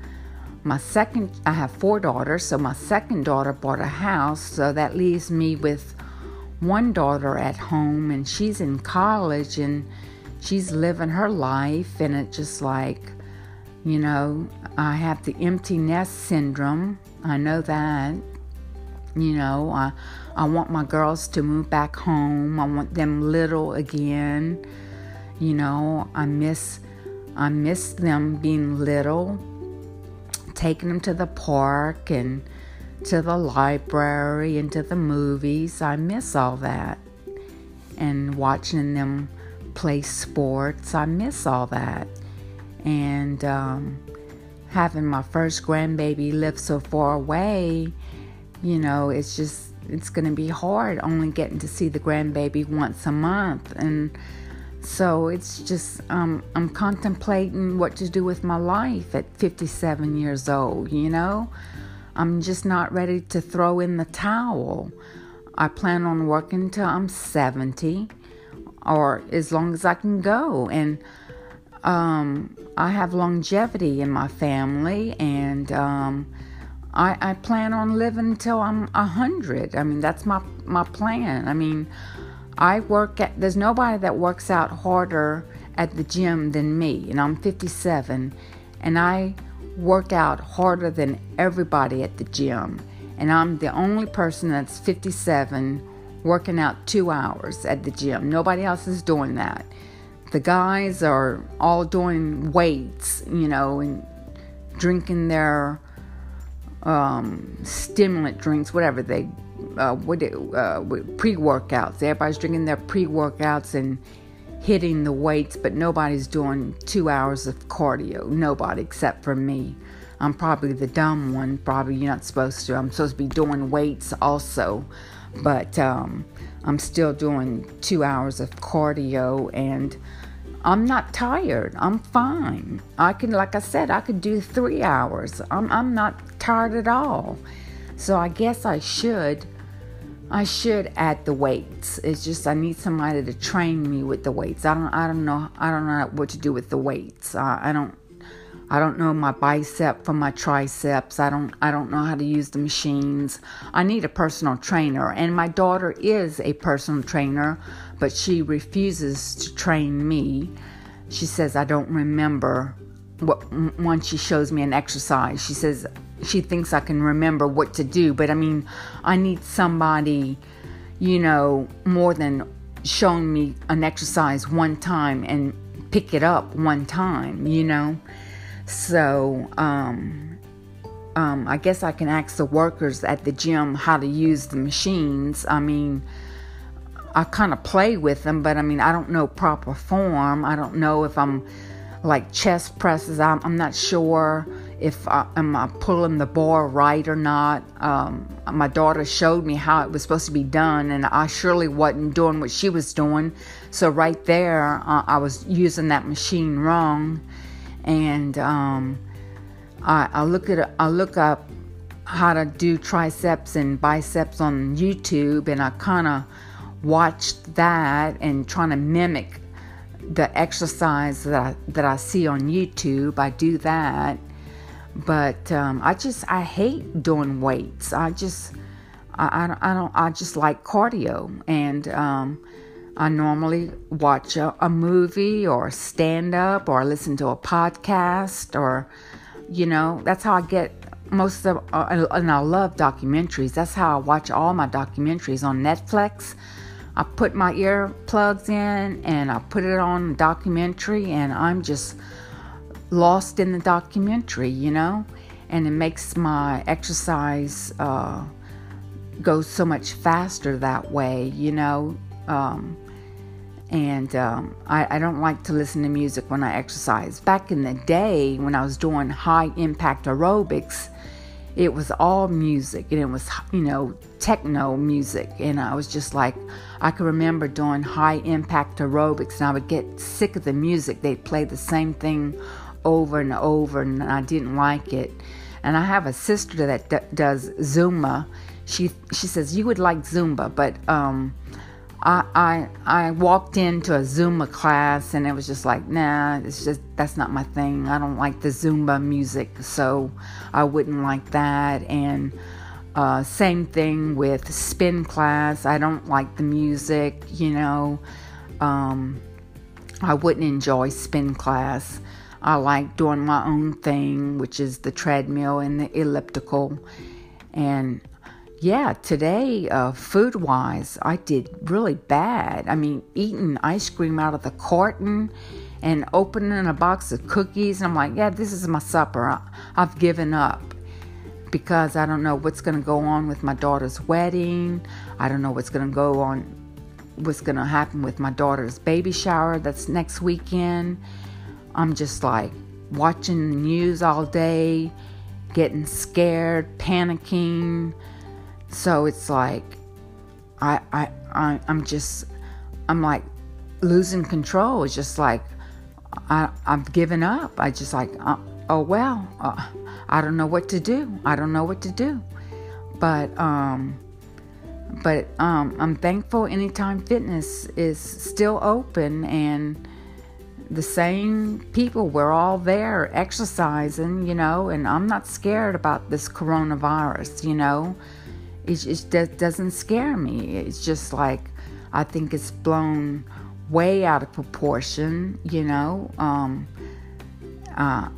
my second, I have four daughters, so my second daughter bought a house. So that leaves me with one daughter at home, and she's in college and she's living her life, and it's just like, you know, I have the empty nest syndrome. I know that, you know, I, I want my girls to move back home. I want them little again. You know, I miss, I miss them being little, taking them to the park and to the library and to the movies. I miss all that. And watching them play sports, I miss all that. And um, having my first grandbaby live so far away, you know, it's just, it's going to be hard only getting to see the grandbaby once a month. And so it's just, um, I'm contemplating what to do with my life at fifty-seven years old, you know. I'm just not ready to throw in the towel. I plan on working till I'm seventy, or as long as I can go. And um, I have longevity in my family, and um, I, I plan on living till I'm one hundred. I mean, that's my, my plan. I mean, I work at, there's nobody that works out harder at the gym than me, and I'm fifty-seven, and I work out harder than everybody at the gym, and I'm the only person that's fifty-seven working out two hours at the gym. Nobody else is doing that. The guys are all doing weights, you know, and drinking their um, stimulant drinks, whatever they uh, would uh, pre-workouts. Everybody's drinking their pre-workouts and hitting the weights, but nobody's doing two hours of cardio. Nobody except for me. I'm probably the dumb one. Probably you're not supposed to. I'm supposed to be doing weights also, but um, I'm still doing two hours of cardio, and I'm not tired. I'm fine. I can, like I said, I could do three hours. I'm I'm not tired at all. So I guess I should. I should add the weights. It's just I need somebody to train me with the weights. I don't. I don't know. I don't know what to do with the weights. I, I don't. I don't know my bicep from my triceps. I don't. I don't know how to use the machines. I need a personal trainer, and my daughter is a personal trainer, but she refuses to train me. She says I don't remember what. Once she shows me an exercise, she says. She thinks I can remember what to do, but I mean, I need somebody, you know, more than showing me an exercise one time and pick it up one time, you know. So, um, um, I guess I can ask the workers at the gym how to use the machines. I mean, I kind of play with them, but I mean, I don't know proper form. I don't know if I'm like chest presses. I'm, I'm not sure if I, am I pulling the bar right or not. Um, my daughter showed me how it was supposed to be done, and I surely wasn't doing what she was doing. So right there, uh, I was using that machine wrong. And um, I, I look at I look up how to do triceps and biceps on YouTube, and I kind of watched that and trying to mimic the exercise that I, that I see on YouTube. I do that, but um, I just I hate doing weights. I just I, I, I don't I just like cardio, and um, I normally watch a, a movie or stand up or listen to a podcast, or you know, that's how I get most of. Uh, and I love documentaries. That's how I watch all my documentaries on Netflix. I put my earplugs in and I put it on documentary, and I'm just lost in the documentary, you know, and it makes my exercise uh, go so much faster that way, you know. Um, and um, I, I don't like to listen to music when I exercise. Back in the day when I was doing high impact aerobics, it was all music, and it was, you know, techno music. And I was just like, I can remember doing high impact aerobics, and I would get sick of the music. They'd play the same thing over and over, and I didn't like it. And I have a sister that d- does Zumba. She she says, you would like Zumba. But um, I, I I walked into a Zumba class, and it was just like, nah, it's just, that's not my thing. I don't like the Zumba music, so I wouldn't like that. And uh, same thing with spin class. I don't like the music, you know. Um, I wouldn't enjoy spin class. I like doing my own thing, which is the treadmill and the elliptical. And yeah, today, uh, food-wise, I did really bad. I mean, eating ice cream out of the carton and opening a box of cookies. And I'm like, yeah, this is my supper. I, I've given up, because I don't know what's going to go on with my daughter's wedding. I don't know what's going to go on, what's going to happen with my daughter's baby shower that's next weekend. I'm just like watching the news all day, getting scared, panicking. So it's like, I, I, I, I'm just, I'm like losing control. It's just like, I, I've given up. I just like, uh, oh, well, uh, I don't know what to do. I don't know what to do. But, um, but, um, I'm thankful Anytime Fitness is still open, and the same people were all there exercising, you know, and I'm not scared about this coronavirus, you know. It just doesn't scare me. It's just like, I think it's blown way out of proportion, you know. Um, uh,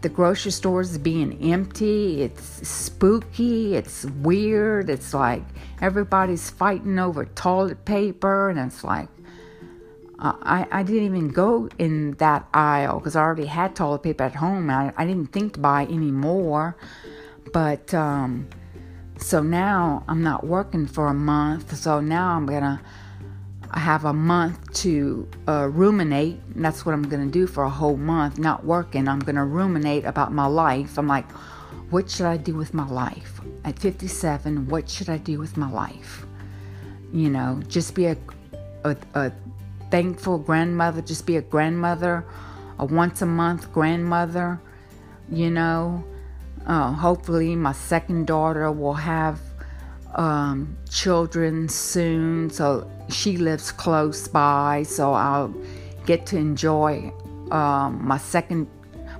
the grocery stores being empty, it's spooky, it's weird. It's like everybody's fighting over toilet paper, and it's like, I, I didn't even go in that aisle because I already had toilet paper at home. I, I didn't think to buy any more, but um, so now I'm not working for a month. So now I'm going to have a month to uh, ruminate. And that's what I'm going to do for a whole month, not working. I'm going to ruminate about my life. I'm like, what should I do with my life? At fifty-seven, what should I do with my life? You know, just be a, a, a thankful grandmother. Just be a grandmother, a once a month grandmother, you know. Uh, hopefully my second daughter will have um, children soon, so she lives close by, so I'll get to enjoy um, my second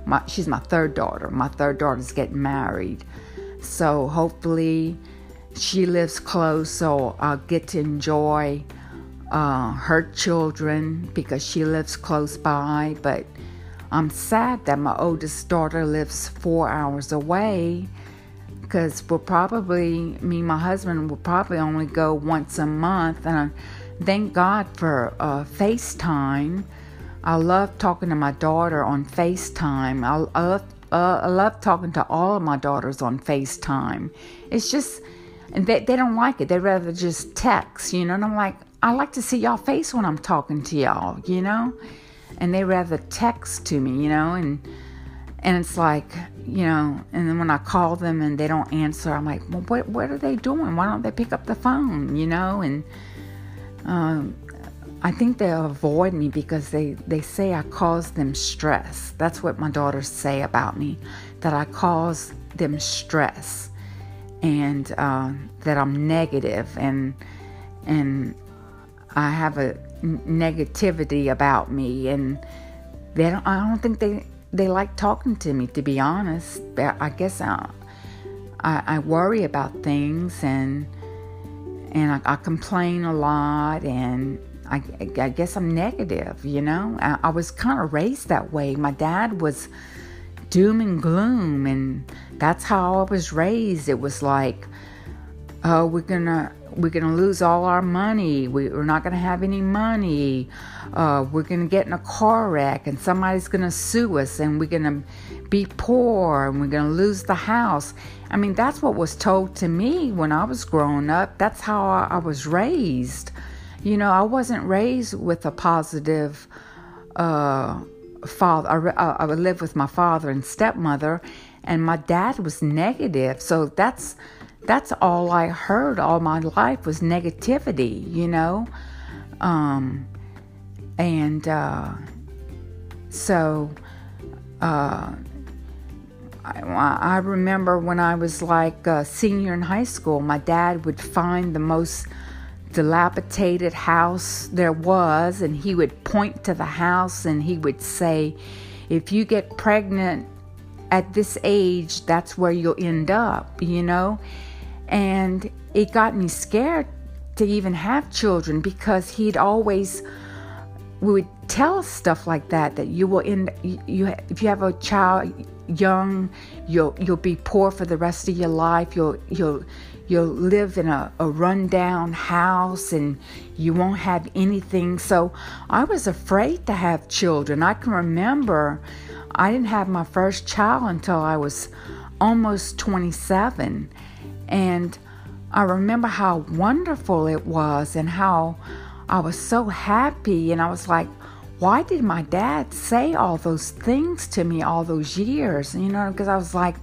my she's my third daughter my third daughter's getting married, so hopefully she lives close, so I'll get to enjoy uh, her children because she lives close by. But I'm sad that my oldest daughter lives four hours away, because we'll probably, me and my husband will probably only go once a month. And I thank God for uh, FaceTime. I love talking to my daughter on FaceTime. I, I, love, uh, I love talking to all of my daughters on FaceTime. It's just, and they, they don't like it. They'd rather just text, you know, and I'm like, I like to see y'all face when I'm talking to y'all, you know? And they rather text to me, you know, and and it's like, you know, and then when I call them and they don't answer, I'm like, well, what, what are they doing? Why don't they pick up the phone, you know? And um, I think they avoid me because they, they say I cause them stress. That's what my daughters say about me, that I cause them stress and uh, that I'm negative and and I have a negativity about me, and they don't, I don't think they, they like talking to me, to be honest. I guess I, I, I worry about things, and and I, I complain a lot, and I, I guess I'm negative, you know. I, I was kind of raised that way. My dad was doom and gloom, and that's how I was raised. It was like, oh, we're gonna we're gonna lose all our money. We, we're not gonna have any money. Uh, we're gonna get in a car wreck, and somebody's gonna sue us, and we're gonna be poor, and we're gonna lose the house. I mean, that's what was told to me when I was growing up. That's how I, I was raised. You know, I wasn't raised with a positive uh, father. I, I lived with my father and stepmother, and my dad was negative. So that's. That's all I heard all my life was negativity, you know? Um, and uh, so uh, I, I remember when I was like a senior in high school, my dad would find the most dilapidated house there was, and he would point to the house and he would say, if you get pregnant at this age, that's where you'll end up, you know? And it got me scared to even have children because he'd always would tell us stuff like that, that you will end, you, if you have a child young, you'll you'll be poor for the rest of your life. You'll you'll you'll live in a, a rundown house and you won't have anything. So I was afraid to have children. I can remember I didn't have my first child until I was almost twenty-seven. And I remember how wonderful it was and how I was so happy. And I was like, why did my dad say all those things to me all those years? You know, because I was like,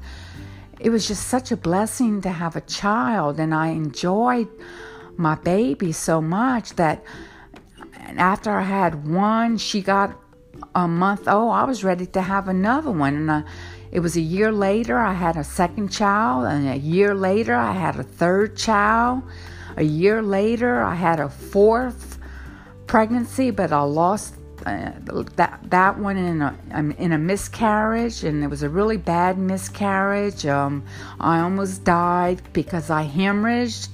it was just such a blessing to have a child. And I enjoyed my baby so much that after I had one, she got a month old, I was ready to have another one. And I, it was a year later, I had a second child. And a year later, I had a third child. A year later, I had a fourth pregnancy, but I lost uh, that that one in a in a miscarriage, and it was a really bad miscarriage. Um, I almost died because I hemorrhaged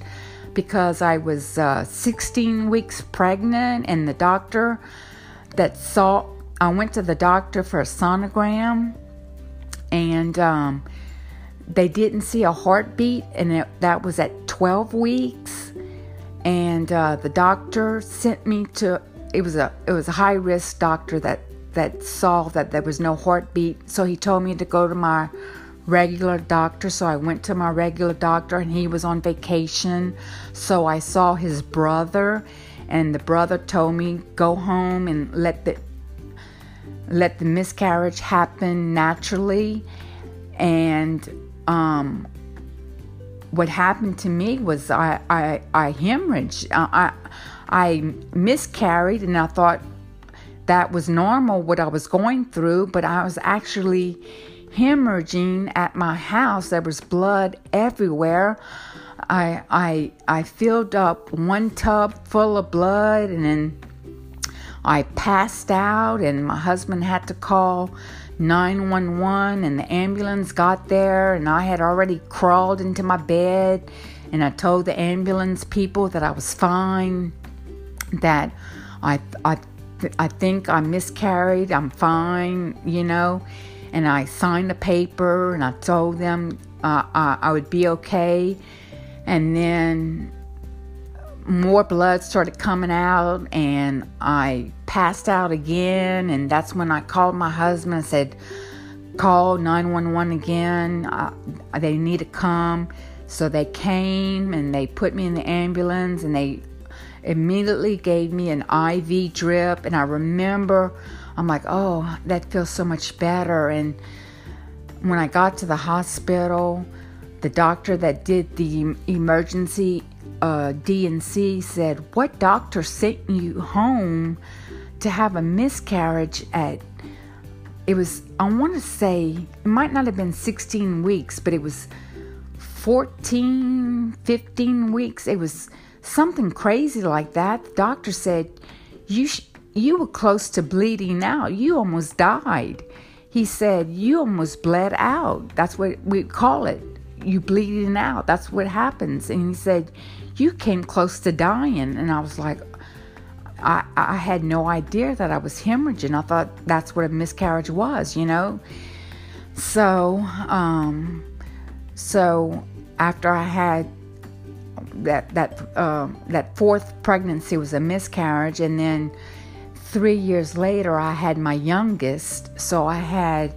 because I was uh, sixteen weeks pregnant, and the doctor that saw I went to the doctor for a sonogram, and um, they didn't see a heartbeat, and it, that was at twelve weeks. And uh, the doctor sent me to it was a it was a high risk doctor that that saw that there was no heartbeat. So he told me to go to my regular doctor. So I went to my regular doctor, and he was on vacation. So I saw his brother, and the brother told me go home and let the Let the miscarriage happen naturally. And um, what happened to me was I I, I hemorrhaged. I, I I miscarried, and I thought that was normal what I was going through, but I was actually hemorrhaging at my house. There was blood everywhere. I I I filled up one tub full of blood, and then I passed out, and my husband had to call nine one one, and the ambulance got there, and I had already crawled into my bed, and I told the ambulance people that I was fine, that I I I think I miscarried, I'm fine, you know, and I signed a paper, and I told them uh, I, I would be okay, and then more blood started coming out, and I passed out again, and that's when I called my husband and said, call nine one one again, uh, they need to come. So they came, and they put me in the ambulance, and they immediately gave me an I V drip. And I remember, I'm like, oh, that feels so much better. And when I got to the hospital, the doctor that did the emergency uh, D and C said, what doctor sent you home to have a miscarriage at, it was, I want to say, it might not have been sixteen weeks, but it was fourteen, fifteen weeks. It was something crazy like that. The doctor said, you sh- you were close to bleeding out. You almost died. He said, you almost bled out. That's what we call it. You bleeding out. That's what happens. And he said, you came close to dying. And I was like, I, I had no idea that I was hemorrhaging. I thought that's what a miscarriage was, you know. So, um, so after I had that that um, that fourth pregnancy was a miscarriage, and then three years later I had my youngest. So I had,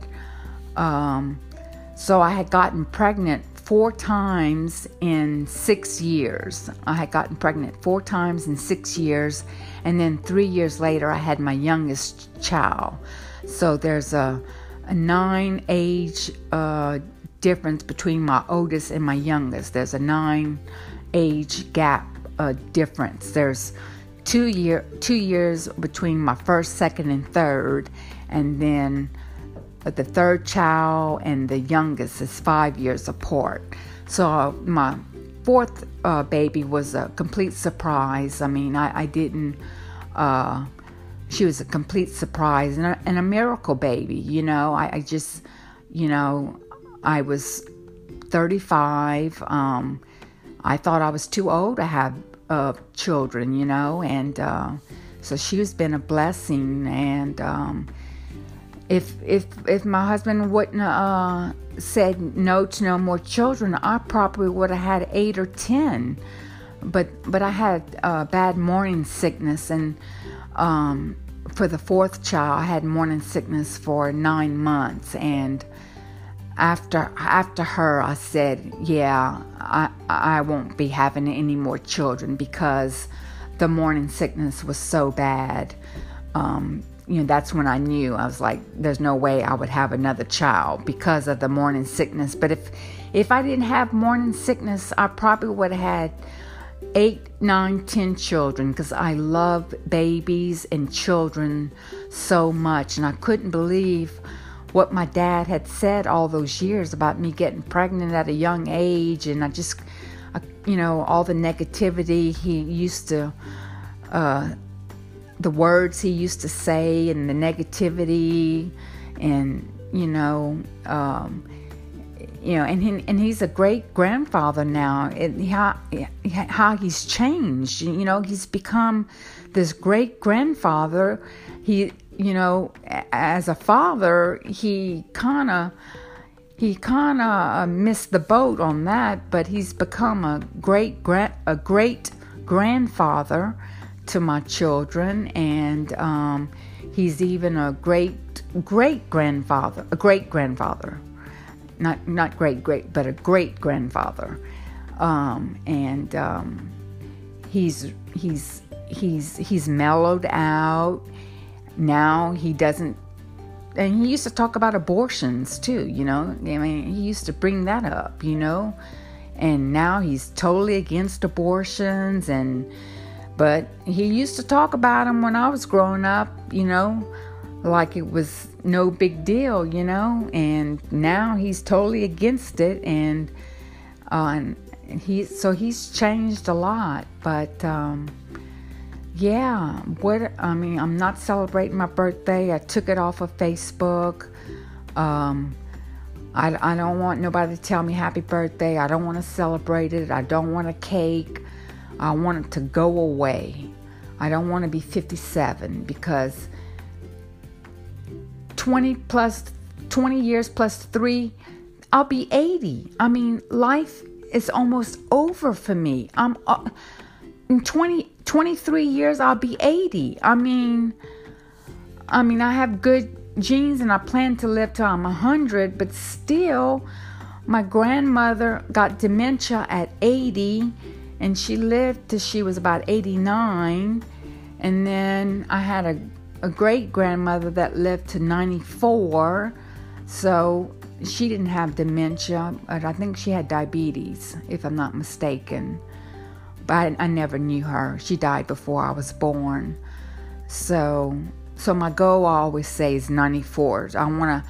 um, so I had gotten pregnant four times in six years. I had gotten pregnant four times in six years. And then three years later, I had my youngest child. So there's a, a nine age uh, difference between my oldest and my youngest. There's a nine age gap uh, difference. There's two year two years between my first, second, and third. And then the third child and the youngest is five years apart. So my fourth uh, baby was a complete surprise. I mean, I, I didn't, uh, she was a complete surprise and a, and a miracle baby, you know. I, I just, you know, I was thirty-five. Um, I thought I was too old to have uh, children, you know, and uh, so she has been a blessing. And um If if if my husband wouldn't uh, said no to no more children, I probably would have had eight or ten. But but I had uh, bad morning sickness, and um, for the fourth child, I had morning sickness for nine months. And after after her, I said, yeah, I I won't be having any more children because the morning sickness was so bad. Um, You know, that's when I knew. I was like, there's no way I would have another child because of the morning sickness. But if if I didn't have morning sickness, I probably would have had eight, nine, ten children because I love babies and children so much. And I couldn't believe what my dad had said all those years about me getting pregnant at a young age. And I just, I, you know, all the negativity he used to uh the words he used to say and the negativity, and you know, um, you know, and he, and he's a great grandfather now. And how how he's changed, you know, he's become this great grandfather. He, you know, as a father, he kind of he kind of missed the boat on that, but he's become a great grand a great grandfather to my children. And um, he's even a great great grandfather, a great grandfather, not not great great, but a great grandfather. Um, and um, he's he's he's he's mellowed out now. He doesn't, and he used to talk about abortions too. You know, I mean, he used to bring that up. You know, and now he's totally against abortions and. But he used to talk about them when I was growing up, you know, like it was no big deal, you know. And now he's totally against it, and, uh, and he so he's changed a lot. But um, yeah, what I mean, I'm not celebrating my birthday. I took it off of Facebook. Um, I I don't want nobody to tell me happy birthday. I don't want to celebrate it. I don't want a cake. I want it to go away. I don't want to be fifty-seven because twenty plus, twenty years plus three, I'll be eighty. I mean, life is almost over for me. I'm uh, in twenty, twenty-three years, I'll be eighty. I mean, I mean, I have good genes and I plan to live till I'm one hundred, but still, my grandmother got dementia at eighty. and she lived till she was about eighty-nine, and then I had a, a great-grandmother that lived to ninety-four, so she didn't have dementia, but I think she had diabetes, if I'm not mistaken. But I, I never knew her. She died before I was born. So, so my goal, I always say, is ninety-four. I wanna,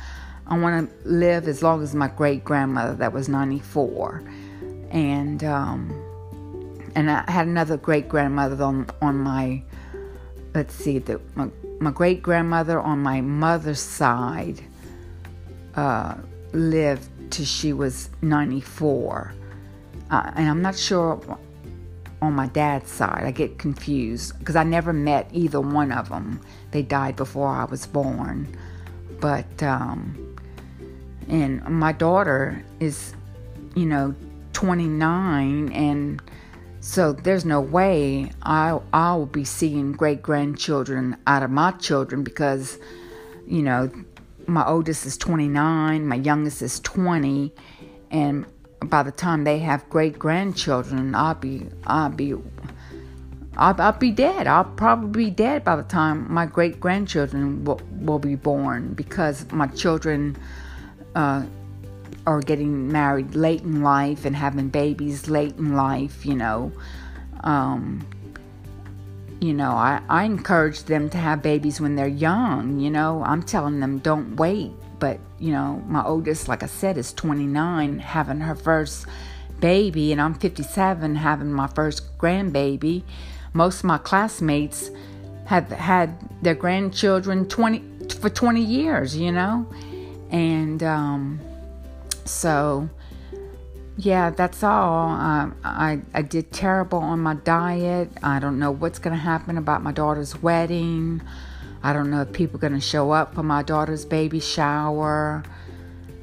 I wanna live as long as my great grandmother that was ninety-four, and um, and I had another great grandmother on on my, let's see, the my, my great grandmother on my mother's side uh, lived till she was ninety-four, uh, and I'm not sure on my dad's side. I get confused because I never met either one of them. They died before I was born. But, um, and my daughter is, you know, twenty-nine, and so there's no way I, I will be seeing great-grandchildren out of my children because, you know, my oldest is twenty-nine, my youngest is twenty, and by the time they have great-grandchildren, I'll be, I'll be, I'll, I'll be dead. I'll probably be dead by the time my great-grandchildren will, will be born, because my children uh, are getting married late in life and having babies late in life, you know. Um, you know, I, I encourage them to have babies when they're young, you know. I'm telling them, don't wait. But, you know, my oldest, like I said, is twenty-nine, having her first baby, and I'm fifty-seven, having my first grandbaby. Most of my classmates have had their grandchildren twenty for twenty years, you know? And um, so, yeah, that's all. I, I, I did terrible on my diet. I don't know what's going to happen about my daughter's wedding. I don't know if people are going to show up for my daughter's baby shower.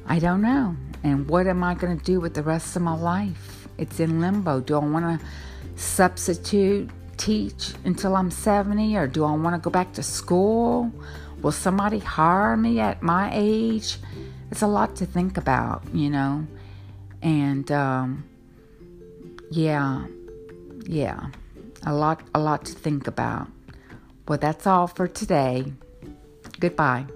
I don't know. And what am I going to do with the rest of my life? It's in limbo. Do I want to substitute teach until I'm seventy, or do I want to go back to school? Will somebody hire me at my age? It's a lot to think about, you know. And um, yeah, yeah, a lot, a lot to think about. Well, that's all for today. Goodbye.